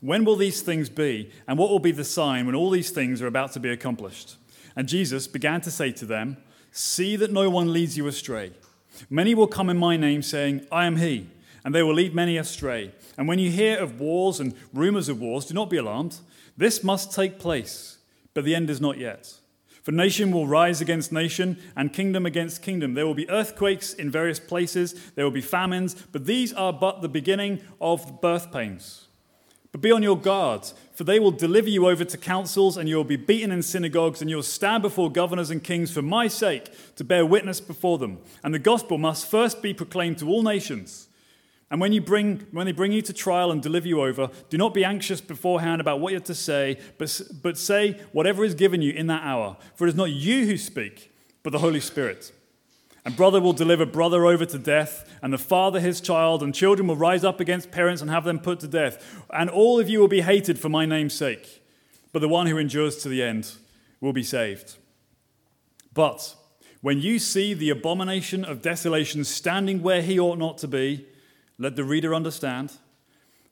when will these things be, and what will be the sign when all these things are about to be accomplished?" And Jesus began to say to them, "See that no one leads you astray. Many will come in my name saying, 'I am he,' and they will lead many astray. And when you hear of wars and rumors of wars, do not be alarmed. This must take place, but the end is not yet. For nation will rise against nation, and kingdom against kingdom. There will be earthquakes in various places. There will be famines, but these are but the beginning of the birth pains. But be on your guard, for they will deliver you over to councils, and you will be beaten in synagogues, and you will stand before governors and kings for my sake, to bear witness before them. And the gospel must first be proclaimed to all nations. And when they bring you to trial and deliver you over, do not be anxious beforehand about what you have to say, but say whatever is given you in that hour. For it is not you who speak, but the Holy Spirit. And brother will deliver brother over to death, and the father his child, and children will rise up against parents and have them put to death. And all of you will be hated for my name's sake, but the one who endures to the end will be saved. But when you see the abomination of desolation standing where he ought not to be, let the reader understand.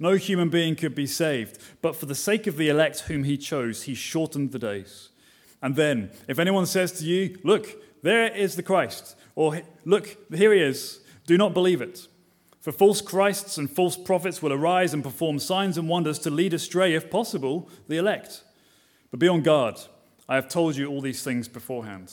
no human being could be saved. But for the sake of the elect whom he chose, he shortened the days. And then, if anyone says to you, 'Look, there is the Christ,' or 'Look, here he is,' do not believe it. For false Christs and false prophets will arise and perform signs and wonders to lead astray, if possible, the elect. But be on guard. I have told you all these things beforehand.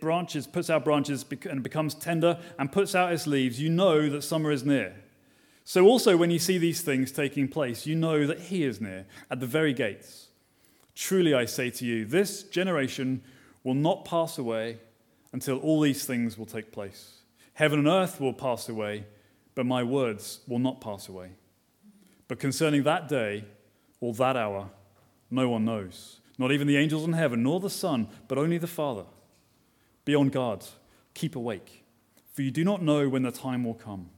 branches, puts out branches and becomes tender and puts out its leaves, you know that summer is near. So also when you see these things taking place, you know that he is near, at the very gates. Truly I say to you, this generation will not pass away until all these things will take place. Heaven and earth will pass away, but my words will not pass away. But concerning that day or that hour, no one knows, not even the angels in heaven, nor the Son, but only the Father. Be on guard, keep awake, for you do not know when the time will come.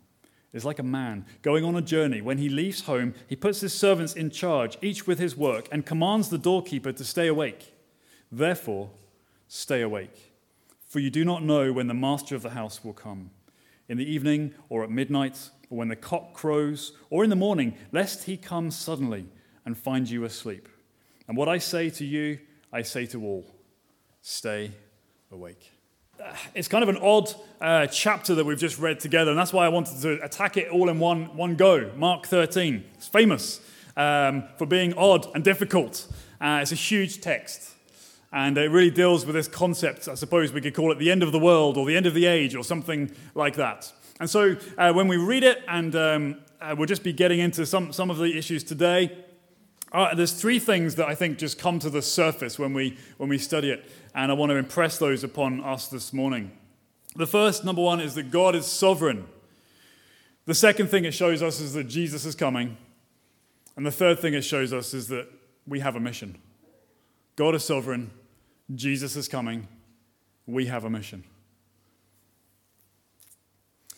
It's like a man going on a journey. When he leaves home, he puts his servants in charge, each with his work, and commands the doorkeeper to stay awake. Therefore, stay awake, for you do not know when the master of the house will come, in the evening or at midnight, or when the cock crows, or in the morning, lest he come suddenly and find you asleep. And what I say to you, I say to all, stay awake." It's kind of an odd chapter that we've just read together, and that's why I wanted to attack it all in one go. Mark 13. It's famous for being odd and difficult. It's a huge text, and it really deals with this concept. I suppose we could call it the end of the world or the end of the age or something like that. And so when we read it, and we'll just be getting into some of the issues today. There's three things that I think just come to the surface when we study it, and I want to impress those upon us this morning. The first, number one, is that God is sovereign. The second thing it shows us is that Jesus is coming. And the third thing it shows us is that we have a mission. God is sovereign. Jesus is coming. We have a mission.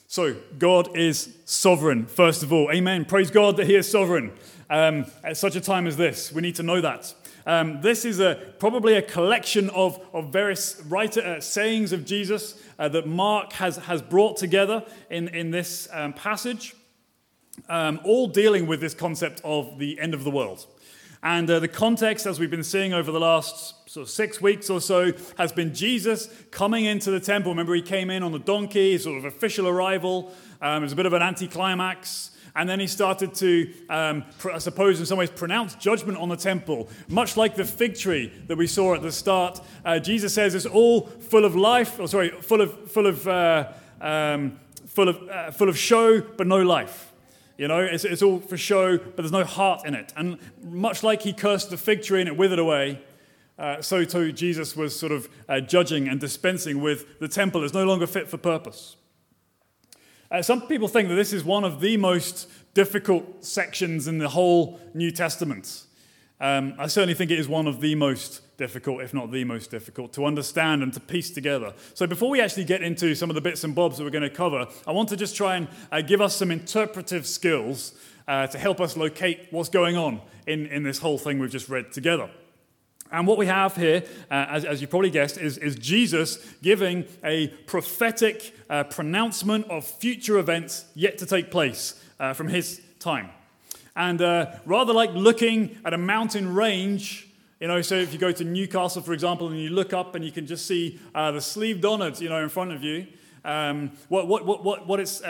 So, God is sovereign, first of all. Amen. Praise God that he is sovereign. At such a time as this, we need to know that. This is probably a collection of various sayings of Jesus that Mark has brought together in this passage, all dealing with this concept of the end of the world. And the context, as we've been seeing over the last sort of 6 weeks or so, has been Jesus coming into the temple. Remember, he came in on the donkey, sort of official arrival. It was a bit of an anticlimax. And then he started to, I suppose in some ways, pronounce judgment on the temple. Much like the fig tree that we saw at the start, Jesus says it's all full of life, or sorry, full of show, but no life. You know, it's all for show, but there's no heart in it. And much like he cursed the fig tree and it withered away, so too Jesus was sort of judging and dispensing with the temple is no longer fit for purpose. Some people think that this is one of the most difficult sections in the whole New Testament. I certainly think it is one of the most difficult, if not the most difficult, to understand and to piece together. So before we actually get into some of the bits and bobs that we're going to cover, I want to just try and give us some interpretive skills to help us locate what's going on in this whole thing we've just read together. And what we have here, as you probably guessed, is Jesus giving a prophetic pronouncement of future events yet to take place from his time. And rather like looking at a mountain range, you know, so if you go to Newcastle, for example, and you look up and you can just see the Slieve Donard, you know, in front of you, what it's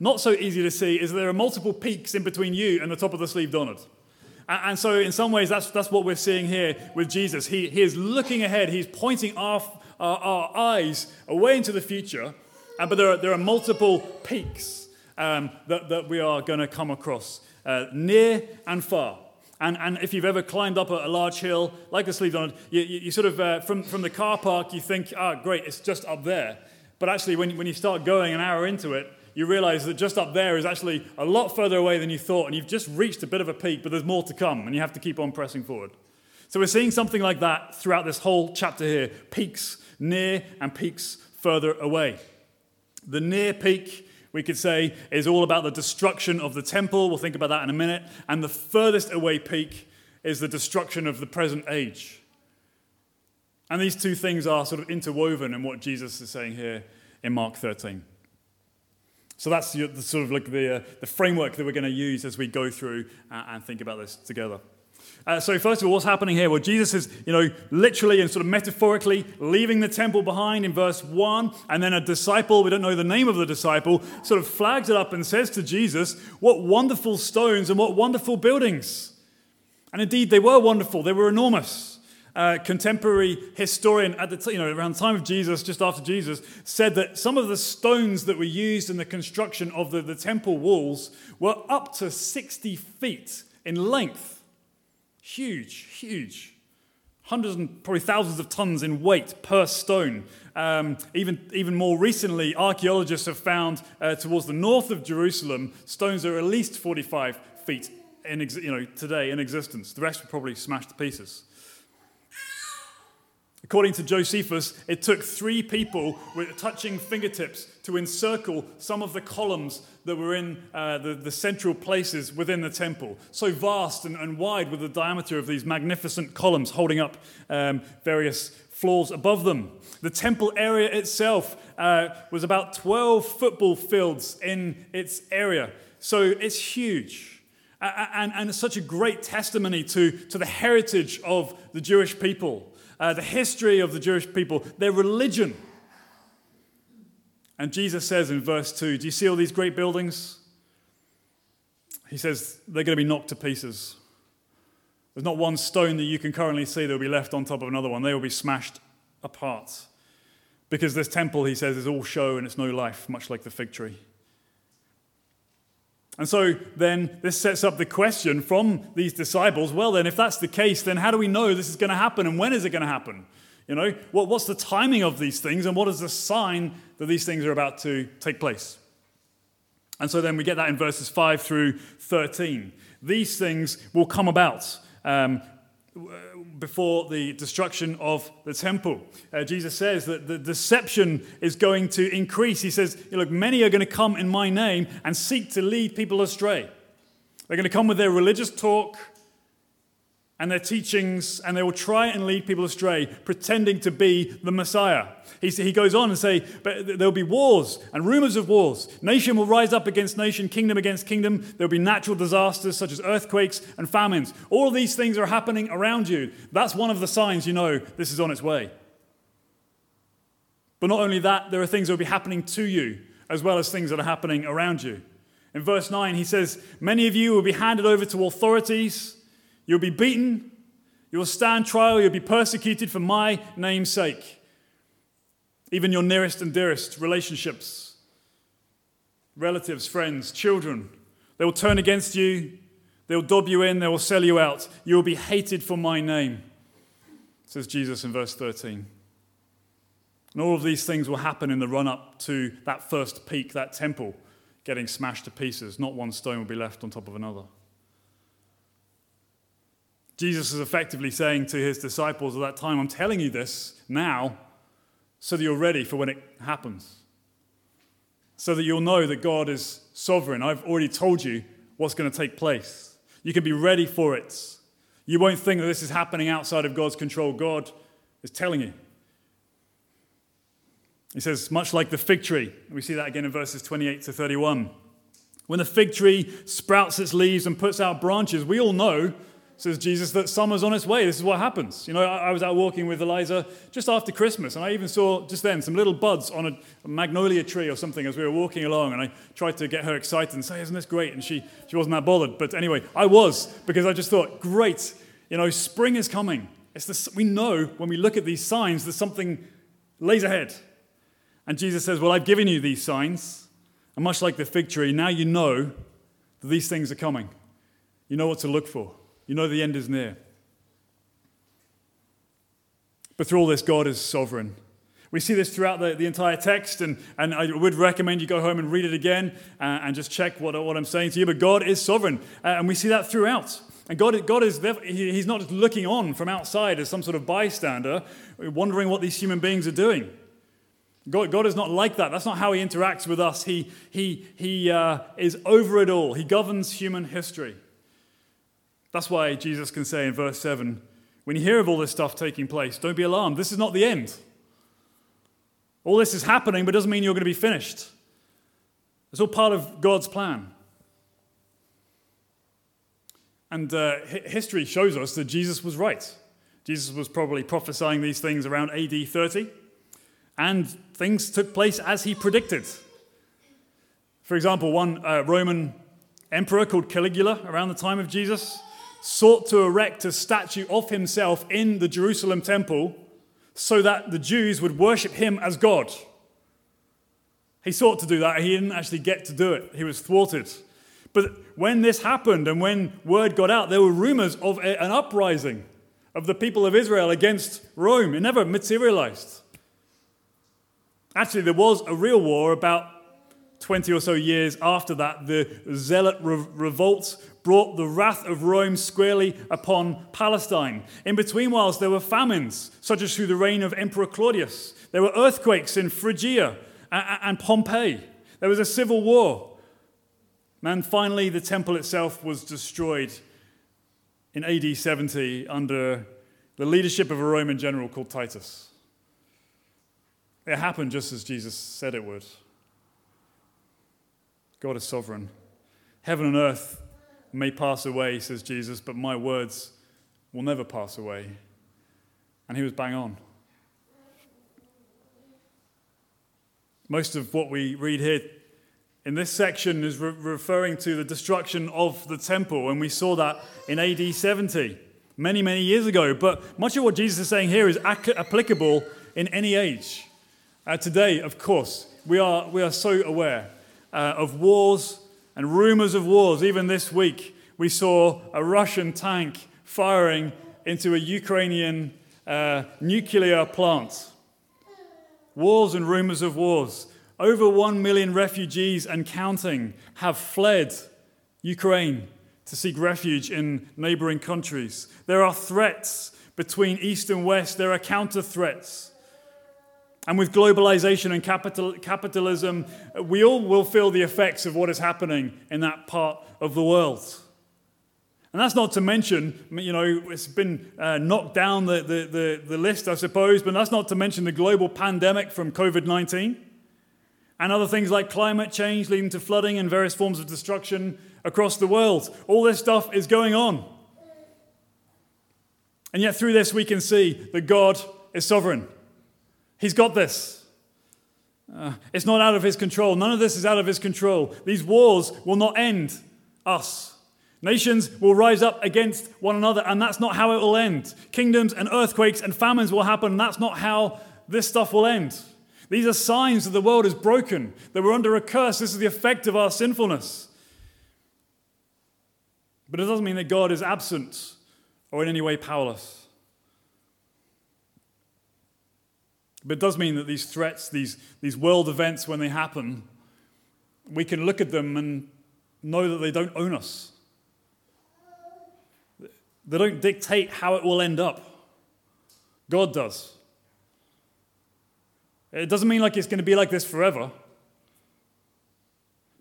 not so easy to see is there are multiple peaks in between you and the top of the Slieve Donard. And so in some ways, that's what we're seeing here with Jesus. He is looking ahead. He's pointing our eyes away into the future. But there are multiple peaks that we are going to come across, near and far. And if you've ever climbed up a large hill, like the Slieve Donard, you sort of, from the car park, you think, great, it's just up there. But actually, when you start going an hour into it, you realize that just up there is actually a lot further away than you thought, and you've just reached a bit of a peak, but there's more to come, and you have to keep on pressing forward. So we're seeing something like that throughout this whole chapter here, peaks near and peaks further away. The near peak, we could say, is all about the destruction of the temple. We'll think about that in a minute. And the furthest away peak is the destruction of the present age. And these two things are sort of interwoven in what Jesus is saying here in Mark 13. So that's the sort of like the framework that we're going to use as we go through and think about this together. So first of all, what's happening here? Well, Jesus is, you know, literally and sort of metaphorically leaving the temple behind in verse 1. And then a disciple, we don't know the name of the disciple, sort of flags it up and says to Jesus, what wonderful stones and what wonderful buildings. And indeed, they were wonderful. They were enormous. Contemporary historian at the around the time of Jesus, just after Jesus, said that some of the stones that were used in the construction of the temple walls were up to 60 feet in length. Huge. Hundreds and probably thousands of tons in weight per stone. Even more recently, archaeologists have found towards the north of Jerusalem, stones that are at least 45 feet today in existence. The rest were probably smashed to pieces. According to Josephus, it took 3 people with touching fingertips to encircle some of the columns that were in the central places within the temple. So vast and wide with the diameter of these magnificent columns holding up various floors above them. The temple area itself was about 12 football fields in its area. So it's huge. And it's such a great testimony to the heritage of the Jewish people, the history of the Jewish people, their religion. And Jesus says in verse 2, do you see all these great buildings? He says they're going to be knocked to pieces. There's not one stone that you can currently see that will be left on top of another one. They will be smashed apart. Because this temple, he says, is all show and it's no life, much like the fig tree. And so then this sets up the question from these disciples, well then, if that's the case, then how do we know this is going to happen and when is it going to happen? You know, what's the timing of these things and what is the sign that these things are about to take place? And so then we get that in verses 5 through 13. These things will come about before the destruction of the temple. Jesus says that the deception is going to increase. He says, look, many are going to come in my name and seek to lead people astray. They're going to come with their religious talk and their teachings, and they will try and lead people astray, pretending to be the Messiah. He goes on and say, but there will be wars and rumors of wars. Nation will rise up against nation, kingdom against kingdom. There will be natural disasters such as earthquakes and famines. All of these things are happening around you. That's one of the signs you know this is on its way. But not only that, there are things that will be happening to you, as well as things that are happening around you. In verse 9, he says, many of you will be handed over to authorities. You'll be beaten, you'll stand trial, you'll be persecuted for my name's sake. Even your nearest and dearest relationships, relatives, friends, children, they will turn against you, they will dob you in, they will sell you out. You will be hated for my name, says Jesus in verse 13. And all of these things will happen in the run-up to that first peak, that temple getting smashed to pieces. Not one stone will be left on top of another. Jesus is effectively saying to his disciples at that time, I'm telling you this now so that you're ready for when it happens, so that you'll know that God is sovereign. I've already told you what's going to take place. You can be ready for it. You won't think that this is happening outside of God's control. God is telling you. He says, much like the fig tree. We see that again in verses 28 to 31. When the fig tree sprouts its leaves and puts out branches, we all know, says Jesus, that summer's on its way. This is what happens. You know, I was out walking with Eliza just after Christmas, and I even saw just then some little buds on a magnolia tree or something as we were walking along, and I tried to get her excited and say, isn't this great? And she wasn't that bothered. But anyway, I was, because I just thought, great, you know, spring is coming. We know when we look at these signs that something lays ahead. And Jesus says, well, I've given you these signs, and much like the fig tree, now you know that these things are coming. You know what to look for. You know the end is near. But through all this, God is sovereign. We see this throughout the entire text, and I would recommend you go home and read it again and just check what I'm saying to you. But God is sovereign, and we see that throughout. And God is there. He's not just looking on from outside as some sort of bystander, wondering what these human beings are doing. God is not like that. That's not how he interacts with us. He is over it all. He governs human history. That's why Jesus can say in verse 7, when you hear of all this stuff taking place, don't be alarmed. This is not the end. All this is happening, but it doesn't mean you're going to be finished. It's all part of God's plan. And history shows us that Jesus was right. Jesus was probably prophesying these things around AD 30, and things took place as he predicted. For example, one Roman emperor called Caligula, around the time of Jesus, sought to erect a statue of himself in the Jerusalem temple so that the Jews would worship him as God. He sought to do that. He didn't actually get to do it. He was thwarted. But when this happened and when word got out, there were rumors of an uprising of the people of Israel against Rome. It never materialized. Actually, there was a real war about 20 or so years after that. The Zealot revolt brought the wrath of Rome squarely upon Palestine. In between whiles, there were famines, such as through the reign of Emperor Claudius. There were earthquakes in Phrygia and Pompeii. There was a civil war. And finally, the temple itself was destroyed in AD 70 under the leadership of a Roman general called Titus. It happened just as Jesus said it would. God is sovereign. Heaven and earth may pass away, says Jesus, but my words will never pass away. And he was bang on. Most of what we read here in this section is referring to the destruction of the temple, and we saw that in AD 70, many, many years ago. But much of what Jesus is saying here is applicable in any age. Today, of course, we are so aware of wars and rumors of wars. Even this week, we saw a Russian tank firing into a Ukrainian nuclear plant. Wars and rumors of wars. Over 1 million refugees and counting have fled Ukraine to seek refuge in neighboring countries. There are threats between East and West. There are counter threats. And with globalization and capitalism, we all will feel the effects of what is happening in that part of the world. And that's not to mention, you know, it's been knocked down the list, I suppose, but that's not to mention the global pandemic from COVID-19 and other things like climate change leading to flooding and various forms of destruction across the world. All this stuff is going on. And yet through this we can see that God is sovereign. He's got this. It's not out of his control. None of this is out of his control. These wars will not end us. Nations will rise up against one another, and that's not how it will end. Kingdoms and earthquakes and famines will happen, and that's not how this stuff will end. These are signs that the world is broken, that we're under a curse. This is the effect of our sinfulness. But it doesn't mean that God is absent or in any way powerless. But it does mean that these threats, these world events, when they happen, we can look at them and know that they don't own us. They don't dictate how it will end up. God does. It doesn't mean like it's going to be like this forever.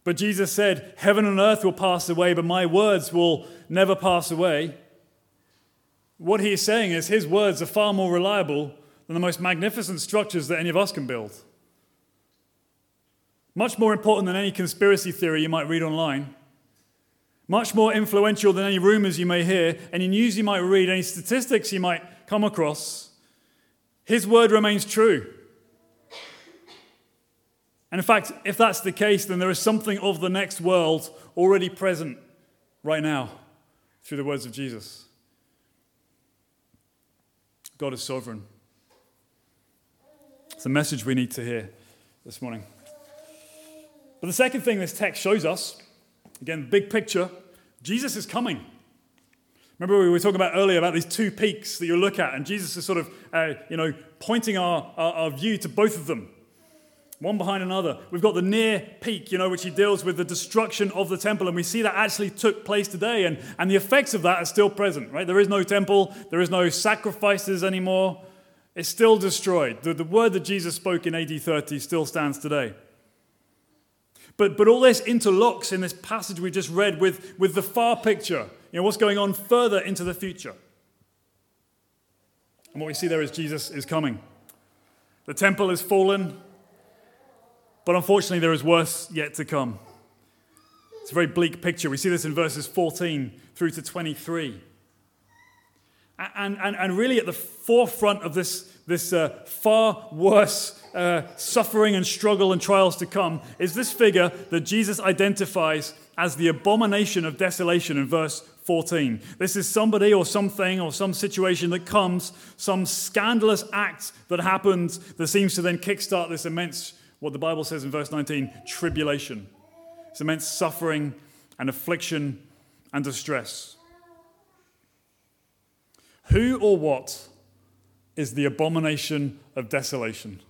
But Jesus said, heaven and earth will pass away, but my words will never pass away. What he's saying is his words are far more reliable than the most magnificent structures that any of us can build. Much more important than any conspiracy theory you might read online. Much more influential than any rumors you may hear, any news you might read, any statistics you might come across. His word remains true. And in fact, if that's the case, then there is something of the next world already present right now through the words of Jesus. God is sovereign. It's a message we need to hear this morning. But the second thing this text shows us, again, big picture, Jesus is coming. Remember we were talking about earlier about these two peaks that you look at, and Jesus is sort of, pointing our view to both of them, one behind another. We've got the near peak, which he deals with the destruction of the temple, and we see that actually took place today, and the effects of that are still present, right? There is no temple, there is no sacrifices anymore. It's still destroyed. The word that Jesus spoke in AD 30 still stands today. But all this interlocks in this passage we just read with the far picture, what's going on further into the future. And what we see there is Jesus is coming. The temple is fallen, but unfortunately there is worse yet to come. It's a very bleak picture. We see this in verses 14 through to 23. And really at the forefront of this far worse suffering and struggle and trials to come is this figure that Jesus identifies as the abomination of desolation in verse 14. This is somebody or something or some situation that comes, some scandalous act that happens that seems to then kickstart this immense, what the Bible says in verse 19, tribulation. This immense suffering and affliction and distress. Who or what is the abomination of desolation?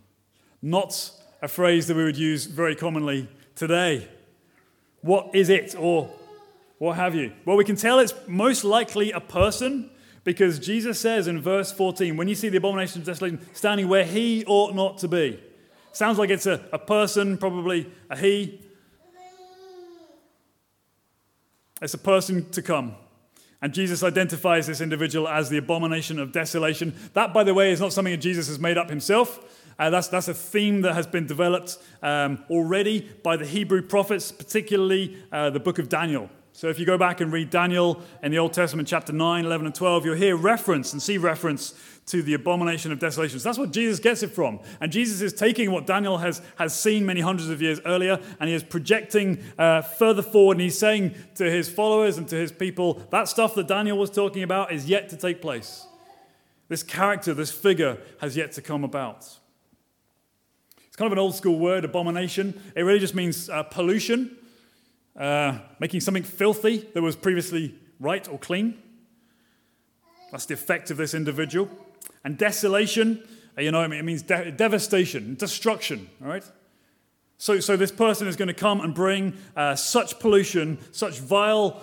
Not a phrase that we would use very commonly today. What is it, or what have you? Well, we can tell it's most likely a person, because Jesus says in verse 14, when you see the abomination of desolation standing where he ought not to be. Sounds like it's a person, probably a he. It's a person to come. And Jesus identifies this individual as the abomination of desolation. That, by the way, is not something that Jesus has made up himself. That's a theme that has been developed already by the Hebrew prophets, particularly the book of Daniel. So if you go back and read Daniel in the Old Testament, chapter 9, 11, and 12, you'll hear reference and see reference to the abomination of desolation. So that's what Jesus gets it from. And Jesus is taking what Daniel has seen many hundreds of years earlier, and he is projecting further forward, and he's saying to his followers and to his people, that stuff that Daniel was talking about is yet to take place. This character, this figure has yet to come about. It's kind of an old school word, abomination. It really just means pollution. Making something filthy that was previously right or clean. That's the effect of this individual. And desolation, it means devastation, destruction, all right? So this person is going to come and bring such pollution, such vile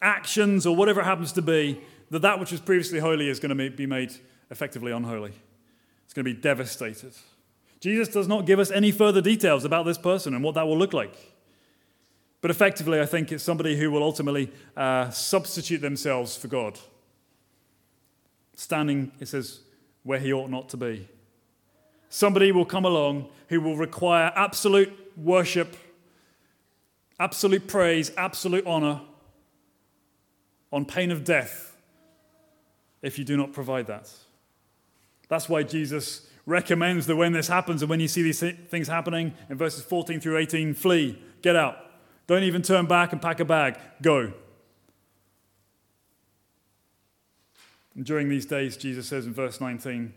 actions or whatever it happens to be, that which was previously holy is going to be made effectively unholy. It's going to be devastated. Jesus does not give us any further details about this person and what that will look like. But effectively, I think it's somebody who will ultimately substitute themselves for God. Standing, it says, where he ought not to be. Somebody will come along who will require absolute worship, absolute praise, absolute honor, on pain of death, if you do not provide that. That's why Jesus recommends that when this happens and when you see these things happening, in verses 14 through 18, flee, get out. Don't even turn back and pack a bag. Go. And during these days, Jesus says in verse 19,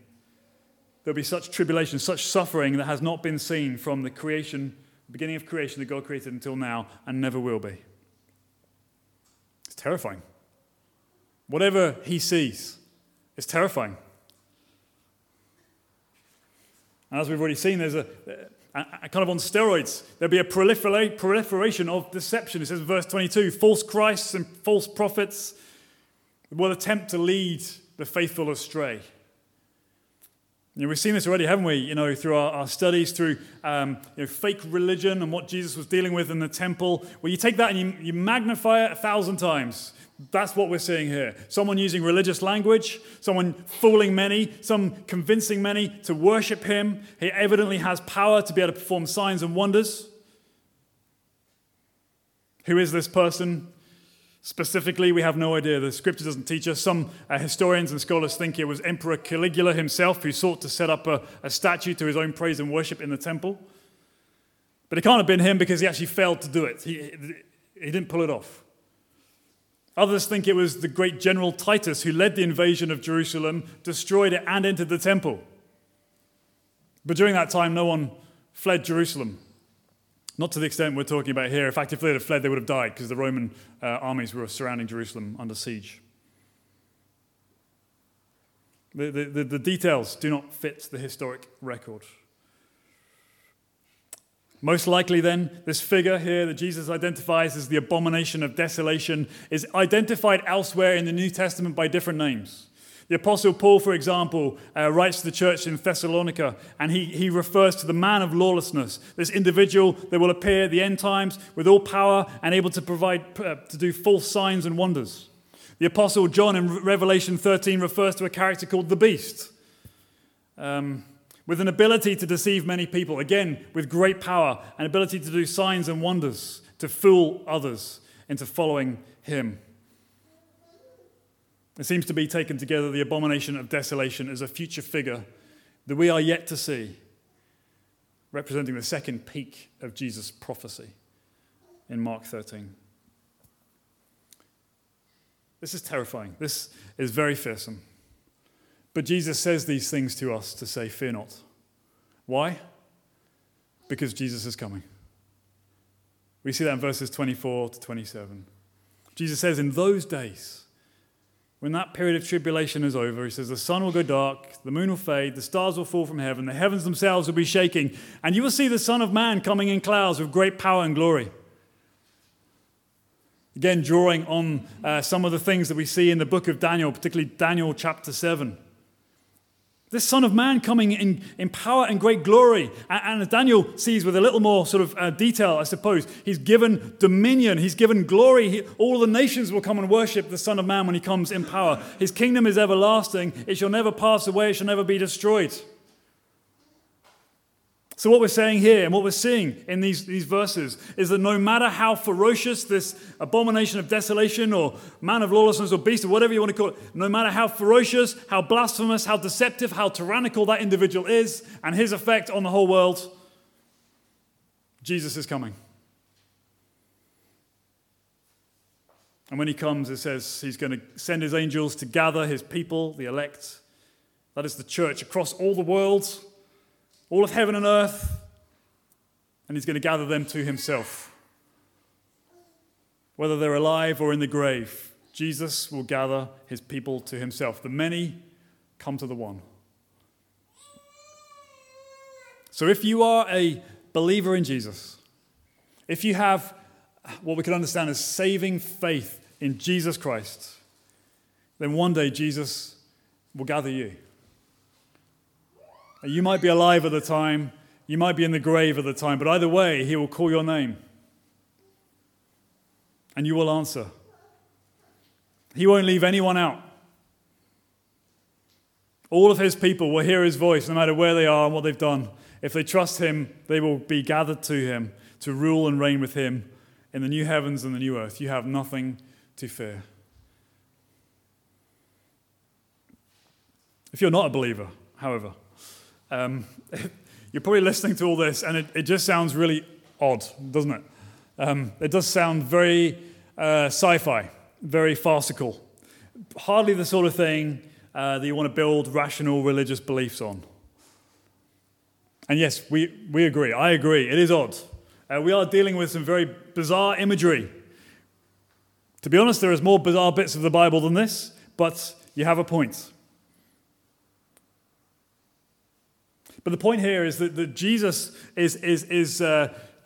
there'll be such tribulation, such suffering that has not been seen from the creation, the beginning of creation that God created until now, and never will be. It's terrifying. Whatever he sees is terrifying. And as we've already seen, there's a kind of on steroids. There'll be a proliferation of deception. It says in verse 22, false Christs and false prophets will attempt to lead the faithful astray. You know, we've seen this already, haven't we? You know, through our studies, through fake religion and what Jesus was dealing with in the temple. Well, you take that and you magnify it 1,000 times. That's what we're seeing here. Someone using religious language, someone fooling many, some convincing many to worship him. He evidently has power to be able to perform signs and wonders. Who is this person? Specifically, we have no idea. The scripture doesn't teach us. Some historians and scholars think it was Emperor Caligula himself who sought to set up a statue to his own praise and worship in the temple. But it can't have been him because he actually failed to do it. He didn't pull it off. Others think it was the great general Titus who led the invasion of Jerusalem, destroyed it, and entered the temple. But during that time, no one fled Jerusalem. Not to the extent we're talking about here. In fact, if they had fled, they would have died because the Roman armies were surrounding Jerusalem under siege. The details do not fit the historic record. Most likely then, this figure here that Jesus identifies as the abomination of desolation is identified elsewhere in the New Testament by different names. The Apostle Paul, for example, writes to the church in Thessalonica, and he refers to the man of lawlessness, this individual that will appear at the end times with all power and able to provide to do false signs and wonders. The Apostle John in Revelation 13 refers to a character called the Beast, with an ability to deceive many people, again, with great power, an ability to do signs and wonders, to fool others into following him. It seems to be taken together, the abomination of desolation, as a future figure that we are yet to see, representing the second peak of Jesus' prophecy in Mark 13. This is terrifying. This is very fearsome. But Jesus says these things to us to say, fear not. Why? Because Jesus is coming. We see that in verses 24 to 27. Jesus says, in those days, when that period of tribulation is over, he says, the sun will go dark, the moon will fade, the stars will fall from heaven, the heavens themselves will be shaking, and you will see the Son of Man coming in clouds with great power and glory. Again, drawing on some of the things that we see in the book of Daniel, particularly Daniel chapter 7. This Son of Man coming in power and great glory. And as Daniel sees with a little more sort of detail, I suppose, he's given dominion, he's given glory. All the nations will come and worship the Son of Man when he comes in power. His kingdom is everlasting. It shall never pass away. It shall never be destroyed. So what we're saying here and what we're seeing in these verses is that no matter how ferocious this abomination of desolation or man of lawlessness or beast or whatever you want to call it, no matter how ferocious, how blasphemous, how deceptive, how tyrannical that individual is and his effect on the whole world, Jesus is coming. And when he comes, it says he's going to send his angels to gather his people, the elect, that is the church, across all the world, all of heaven and earth, and he's going to gather them to himself. Whether they're alive or in the grave, Jesus will gather his people to himself. The many come to the one. So if you are a believer in Jesus, if you have what we can understand as saving faith in Jesus Christ, then one day Jesus will gather you. You might be alive at the time, you might be in the grave at the time, but either way, he will call your name. and you will answer. He won't leave anyone out. All of his people will hear his voice, no matter where they are and what they've done. If they trust him, they will be gathered to him to rule and reign with him in the new heavens and the new earth. You have nothing to fear. If you're not a believer, however, you're probably listening to all this, and it just sounds really odd, doesn't it? It does sound very sci-fi, very farcical. Hardly the sort of thing that you want to build rational religious beliefs on. And yes, we agree. I agree. It is odd. We are dealing with some very bizarre imagery. To be honest, there is more bizarre bits of the Bible than this, but you have a point. But the point here is that Jesus is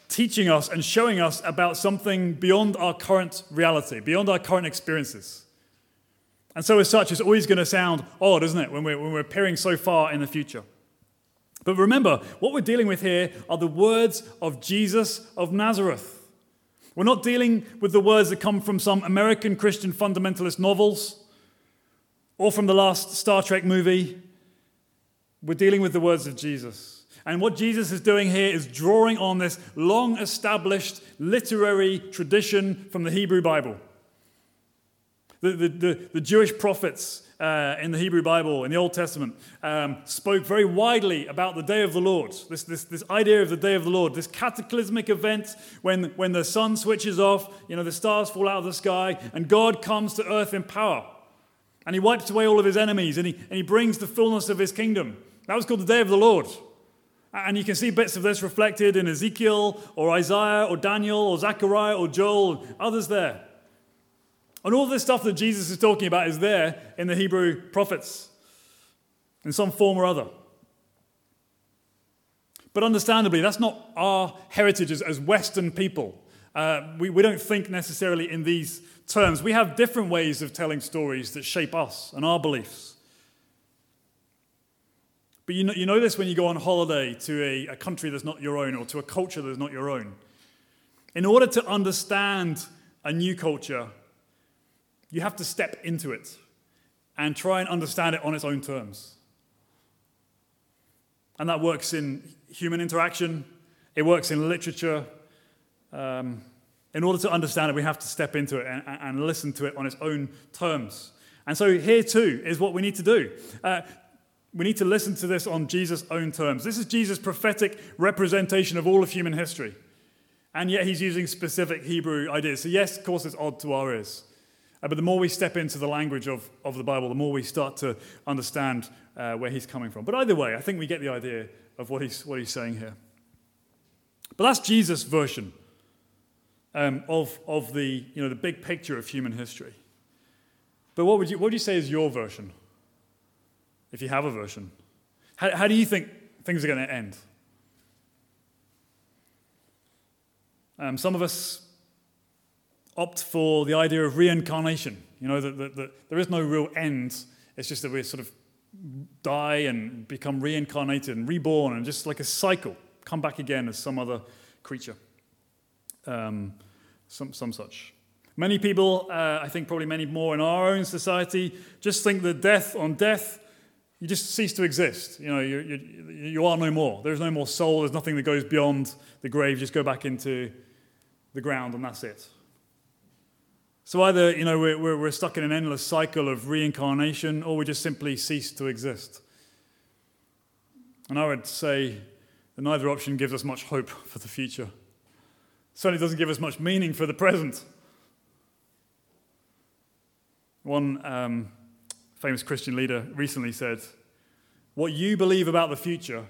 teaching us and showing us about something beyond our current reality, beyond our current experiences. And so as such, it's always going to sound odd, isn't it, when we're peering so far in the future. But remember, what we're dealing with here are the words of Jesus of Nazareth. We're not dealing with the words that come from some American Christian fundamentalist novels or from the last Star Trek movie. We're dealing with the words of Jesus. And what Jesus is doing here is drawing on this long-established literary tradition from the Hebrew Bible. The Jewish prophets in the Hebrew Bible, in the Old Testament, spoke very widely about the day of the Lord, this idea of the day of the Lord, this cataclysmic event when the sun switches off, the stars fall out of the sky, and God comes to earth in power. And he wipes away all of his enemies, and he brings the fullness of his kingdom. That was called the day of the Lord. And you can see bits of this reflected in Ezekiel, or Isaiah, or Daniel, or Zechariah, or Joel, and others there. And all this stuff that Jesus is talking about is there in the Hebrew prophets in some form or other. But understandably, that's not our heritage as Western people. We don't think necessarily in these terms. We have different ways of telling stories that shape us and our beliefs. But you know this when you go on holiday to a country that's not your own or to a culture that's not your own. In order to understand a new culture, you have to step into it and try and understand it on its own terms. And that works in human interaction. It works in literature. In order to understand it, we have to step into it and listen to it on its own terms. And so here, too, is what we need to do. We need to listen to this on Jesus' own terms. This is Jesus' prophetic representation of all of human history. And yet he's using specific Hebrew ideas. So yes, of course, it's odd to our ears. But the more we step into the language of the Bible, the more we start to understand where he's coming from. But either way, I think we get the idea of what he's saying here. But that's Jesus' version of the the big picture of human history. But what would you say is your version, if you have a version? How do you think things are going to end? Some of us opt for the idea of reincarnation. That there is no real end. It's just that we sort of die and become reincarnated and reborn, and just like a cycle, come back again as some other creature. Some such. Many people, I think probably many more in our own society, just think that death on death, you just cease to exist. You are no more. There's no more soul. There's nothing that goes beyond the grave. You just go back into the ground, and that's it. So either we're stuck in an endless cycle of reincarnation, or we just simply cease to exist. And I would say that neither option gives us much hope for the future. Certainly doesn't give us much meaning for the present. One famous Christian leader recently said, "What you believe about the future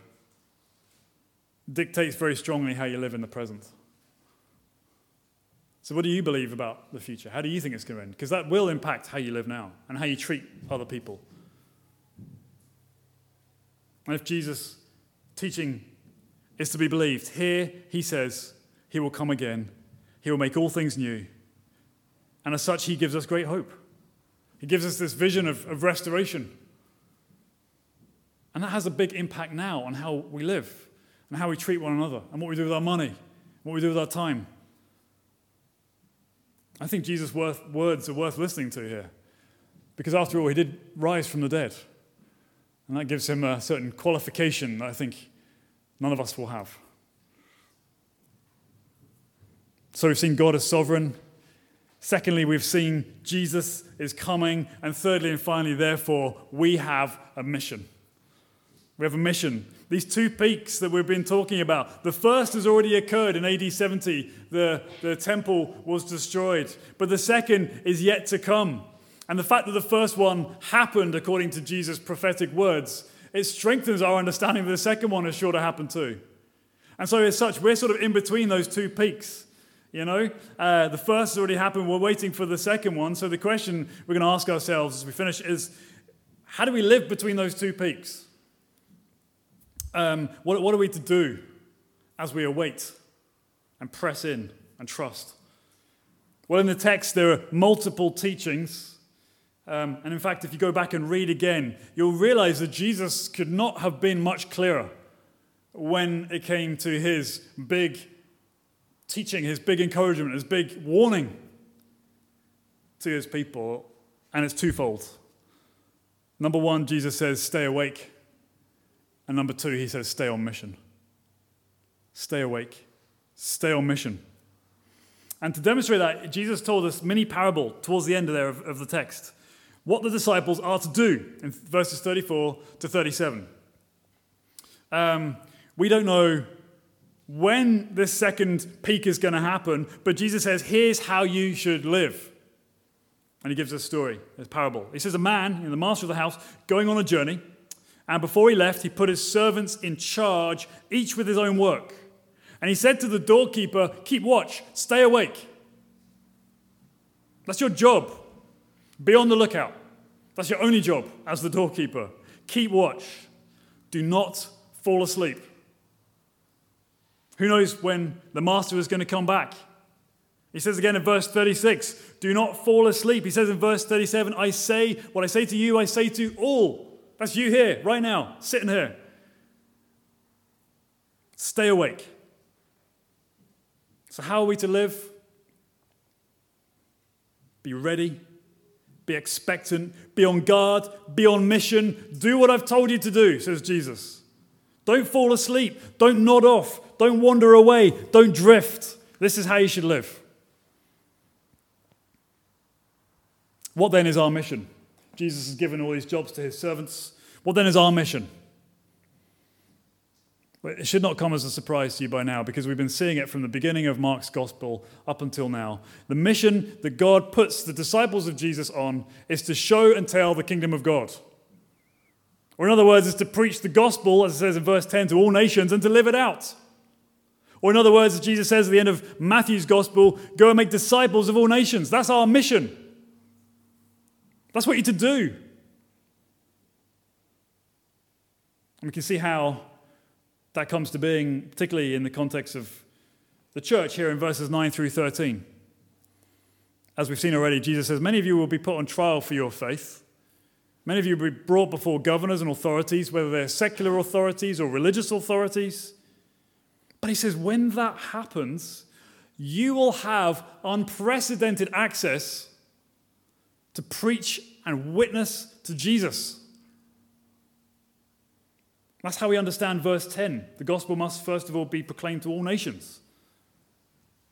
dictates very strongly how you live in the present." So what do you believe about the future? How do you think it's going to end? Because that will impact how you live now and how you treat other people. And if Jesus' teaching is to be believed, here he says, he will come again. He will make all things new. And as such, he gives us great hope. He gives us this vision of restoration. And that has a big impact now on how we live and how we treat one another and what we do with our money, what we do with our time. I think Jesus' words are worth listening to here, because after all, he did rise from the dead. And that gives him a certain qualification that I think none of us will have. So we've seen God as sovereign. Secondly, we've seen Jesus is coming. And thirdly and finally, therefore, we have a mission. We have a mission. These two peaks that we've been talking about. The first has already occurred in AD 70. The temple was destroyed. But the second is yet to come. And the fact that the first one happened according to Jesus' prophetic words, it strengthens our understanding that the second one is sure to happen too. And so as such, we're sort of in between those two peaks. You know, the first has already happened. We're waiting for the second one. So the question we're going to ask ourselves as we finish is, how do we live between those two peaks? What are we to do as we await and press in and trust? Well, in the text, there are multiple teachings. And in fact, if you go back and read again, you'll realize that Jesus could not have been much clearer when it came to his big teaching, his big encouragement, his big warning to his people, and it's twofold. Number one, Jesus says, stay awake. And number two, he says, stay on mission. Stay awake. Stay on mission. And to demonstrate that, Jesus told us mini parable towards the end of the text, what the disciples are to do in verses 34 to 37. We don't know when this second peak is going to happen, but Jesus says, here's how you should live. And he gives a story, a parable. He says, a man, the master of the house, going on a journey, and before he left, he put his servants in charge, each with his own work. And he said to the doorkeeper, keep watch, stay awake. That's your job. Be on the lookout. That's your only job as the doorkeeper. Keep watch. Do not fall asleep. Who knows when the master is going to come back? He says again in verse 36, do not fall asleep. He says in verse 37, I say what I say to you, I say to all. That's you here, right now, sitting here. Stay awake. So how are we to live? Be ready, be expectant, be on guard, be on mission. Do what I've told you to do, says Jesus. Don't fall asleep. Don't nod off. Don't wander away. Don't drift. This is how you should live. What then is our mission? Jesus has given all these jobs to his servants. What then is our mission? Well, it should not come as a surprise to you by now, because we've been seeing it from the beginning of Mark's gospel up until now. The mission that God puts the disciples of Jesus on is to show and tell the kingdom of God. Or in other words, is to preach the gospel, as it says in verse 10, to all nations and to live it out. Or in other words, as Jesus says at the end of Matthew's gospel, go and make disciples of all nations. That's our mission. That's what you're to do. And we can see how that comes to being, particularly in the context of the church here in verses 9 through 13. As we've seen already, Jesus says, many of you will be put on trial for your faith. Many of you will be brought before governors and authorities, whether they're secular authorities or religious authorities. But he says, when that happens, you will have unprecedented access to preach and witness to Jesus. That's how we understand verse 10. The gospel must first of all be proclaimed to all nations.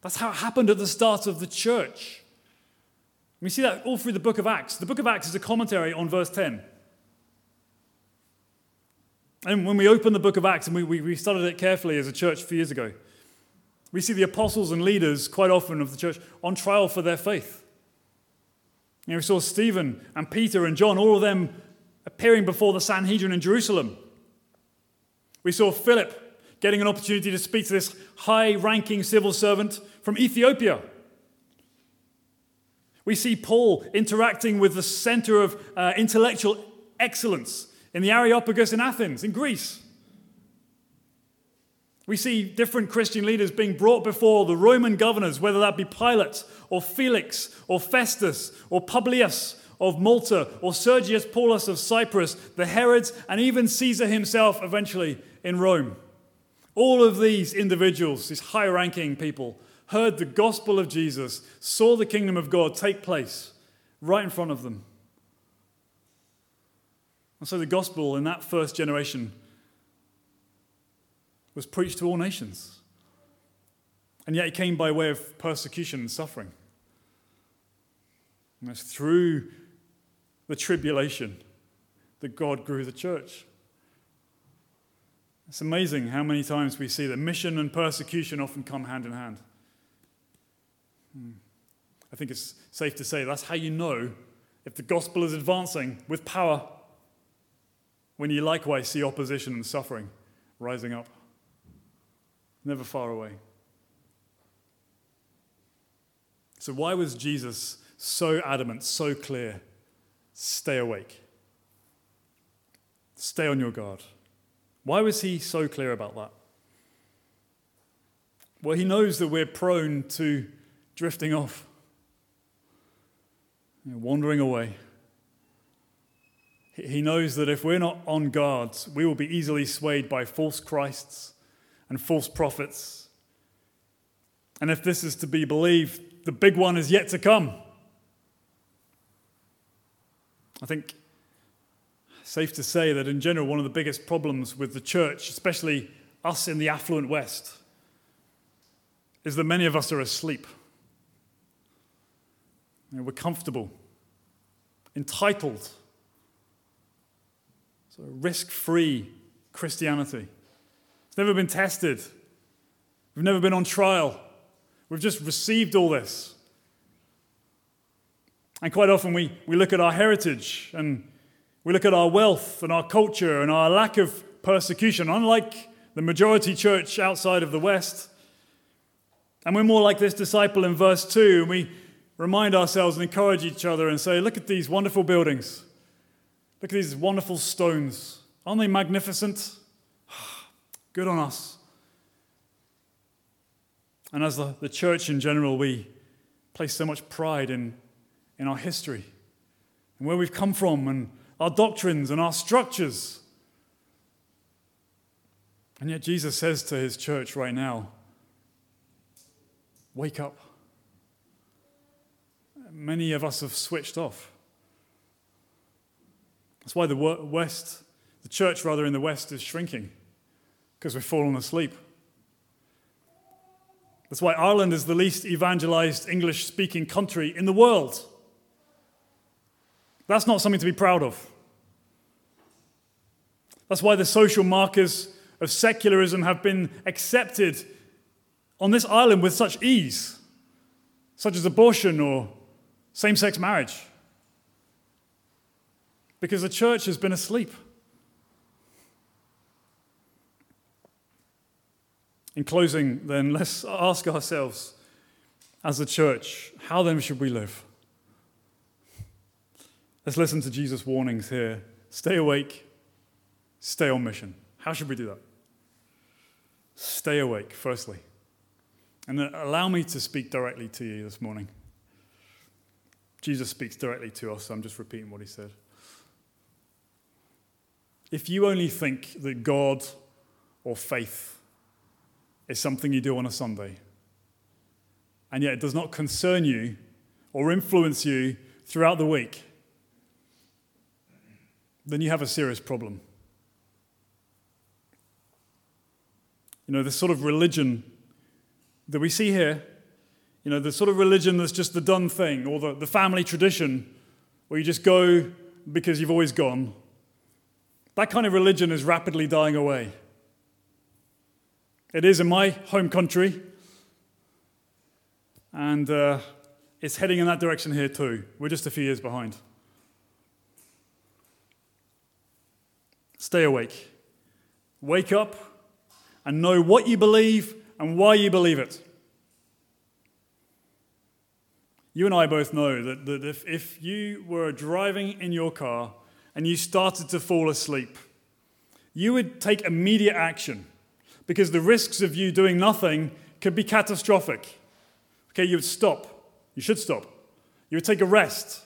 That's how it happened at the start of the church. We see that all through the book of Acts. The book of Acts is a commentary on verse 10. And when we open the book of Acts, and we studied it carefully as a church a few years ago, we see the apostles and leaders quite often of the church on trial for their faith. You know, we saw Stephen and Peter and John, all of them appearing before the Sanhedrin in Jerusalem. We saw Philip getting an opportunity to speak to this high-ranking civil servant from Ethiopia. We see Paul interacting with the center of intellectual excellence in the Areopagus in Athens, in Greece. We see different Christian leaders being brought before the Roman governors, whether that be Pilate or Felix or Festus or Publius of Malta or Sergius Paulus of Cyprus, the Herods, and even Caesar himself eventually in Rome. All of these individuals, these high-ranking people, heard the gospel of Jesus, saw the kingdom of God take place right in front of them. And so the gospel in that first generation was preached to all nations. And yet it came by way of persecution and suffering. And it's through the tribulation that God grew the church. It's amazing how many times we see that mission and persecution often come hand in hand. I think it's safe to say that's how you know if the gospel is advancing with power, when you likewise see opposition and suffering rising up, never far away. So why was Jesus so adamant, so clear? Stay awake. Stay on your guard. Why was he so clear about that? Well, he knows that we're prone to drifting off, wandering away. He knows that if we're not on guard, we will be easily swayed by false Christs and false prophets. And if this is to be believed, the big one is yet to come. I think it's safe to say that in general, one of the biggest problems with the church, especially us in the affluent West, is that many of us are asleep. We're comfortable, entitled, so risk-free Christianity. It's never been tested. We've never been on trial. We've just received all this. And quite often we look at our heritage and we look at our wealth and our culture and our lack of persecution, unlike the majority church outside of the West. And we're more like this disciple in verse 2, and we remind ourselves and encourage each other and say, look at these wonderful buildings. Look at these wonderful stones. Aren't they magnificent? Good on us. And as the church in general, we place so much pride in our history and where we've come from and our doctrines and our structures. And yet Jesus says to his church right now, wake up. Many of us have switched off. That's why the church in the West is shrinking, because we've fallen asleep. That's why Ireland is the least evangelized English-speaking country in the world. That's not something to be proud of. That's why the social markers of secularism have been accepted on this island with such ease, such as abortion or same-sex marriage. Because the church has been asleep. In closing, then, let's ask ourselves, as a church, how then should we live? Let's listen to Jesus' warnings here. Stay awake, stay on mission. How should we do that? Stay awake, firstly. And then allow me to speak directly to you this morning. Jesus speaks directly to us, so I'm just repeating what he said. If you only think that God or faith is something you do on a Sunday, and yet it does not concern you or influence you throughout the week, then you have a serious problem. You know, the sort of religion that we see here, you know, the sort of religion that's just the done thing, or the family tradition, where you just go because you've always gone. That kind of religion is rapidly dying away. It is in my home country, and it's heading in that direction here too. We're just a few years behind. Stay awake. Wake up and know what you believe and why you believe it. You and I both know that if you were driving in your car and you started to fall asleep, you would take immediate action, because the risks of you doing nothing could be catastrophic. Okay, you would stop. You should stop. You would take a rest.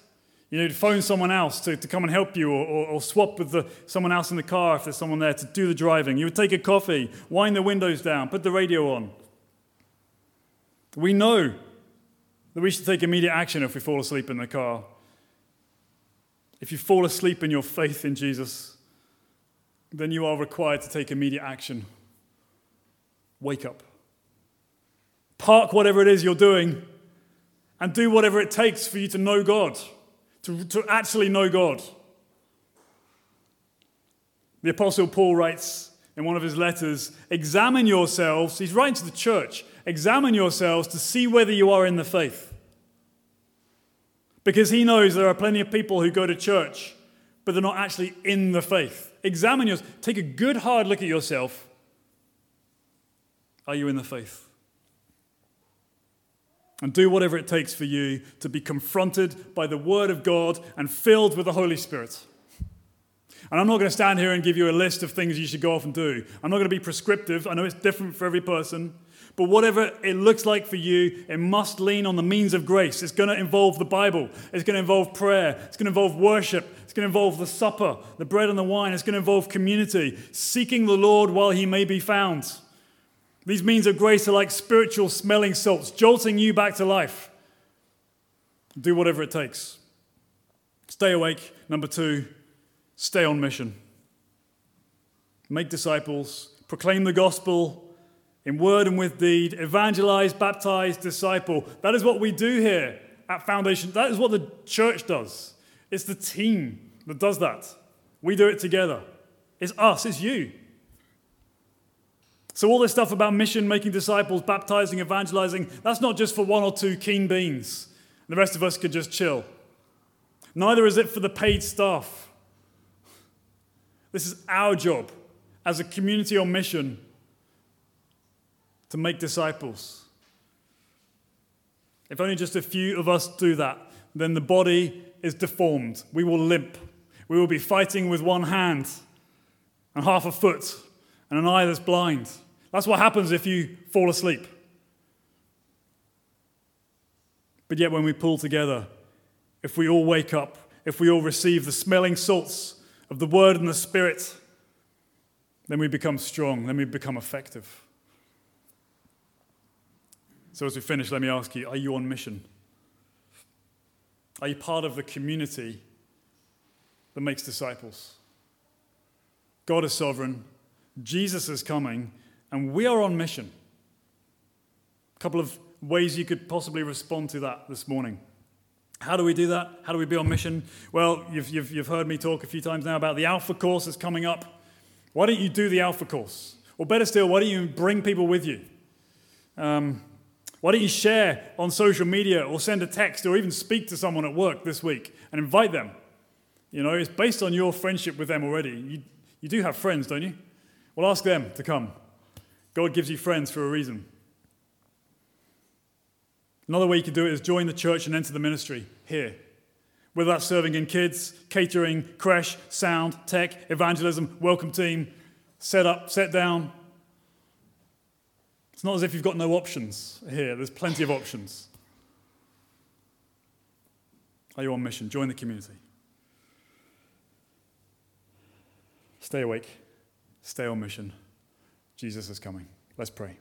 You know, you'd phone someone else to come and help you, or swap with someone else in the car if there's someone there to do the driving. You would take a coffee, wind the windows down, put the radio on. We know that we should take immediate action if we fall asleep in the car. If you fall asleep in your faith in Jesus, then you are required to take immediate action. Wake up. Park whatever it is you're doing and do whatever it takes for you to know God, to actually know God. The Apostle Paul writes in one of his letters, examine yourselves, he's writing to the church, examine yourselves to see whether you are in the faith. Because he knows there are plenty of people who go to church, but they're not actually in the faith. Examine yourself. Take a good hard look at yourself. Are you in the faith? And do whatever it takes for you to be confronted by the Word of God and filled with the Holy Spirit. And I'm not going to stand here and give you a list of things you should go off and do. I'm not going to be prescriptive. I know it's different for every person. But whatever it looks like for you, it must lean on the means of grace. It's going to involve the Bible. It's going to involve prayer. It's going to involve worship. It's going to involve the supper, the bread and the wine. It's going to involve community, seeking the Lord while he may be found. These means of grace are like spiritual smelling salts, jolting you back to life. Do whatever it takes. Stay awake. Number two, stay on mission. Make disciples. Proclaim the gospel in word and with deed. Evangelize, baptize, disciple. That is what we do here at Foundation. That is what the church does. It's the team that does that. We do it together. It's us. It's you. So all this stuff about mission, making disciples, baptizing, evangelizing, that's not just for one or two keen beans. The rest of us could just chill. Neither is it for the paid staff. This is our job as a community on mission to make disciples. If only just a few of us do that, then the body is deformed. We will limp. We will be fighting with one hand and half a foot and an eye that's blind. That's what happens if you fall asleep. But yet when we pull together, if we all wake up, if we all receive the smelling salts of the Word and the Spirit, then we become strong, then we become effective. So as we finish, let me ask you, are you on mission? Are you part of the community that makes disciples? God is sovereign, Jesus is coming, and we are on mission. A couple of ways you could possibly respond to that this morning. How do we do that? How do we be on mission? Well, you've heard me talk a few times now about the Alpha course that's coming up. Why don't you do the Alpha course? Or better still, why don't you bring people with you? Why don't you share on social media or send a text or even speak to someone at work this week and invite them? You know, it's based on your friendship with them already. You do have friends, don't you? Well, ask them to come. God gives you friends for a reason. Another way you can do it is join the church and enter the ministry here. Whether that's serving in kids, catering, creche, sound, tech, evangelism, welcome team, set up, set down. It's not as if you've got no options here. There's plenty of options. Are you on mission? Join the community. Stay awake. Stay on mission. Jesus is coming. Let's pray.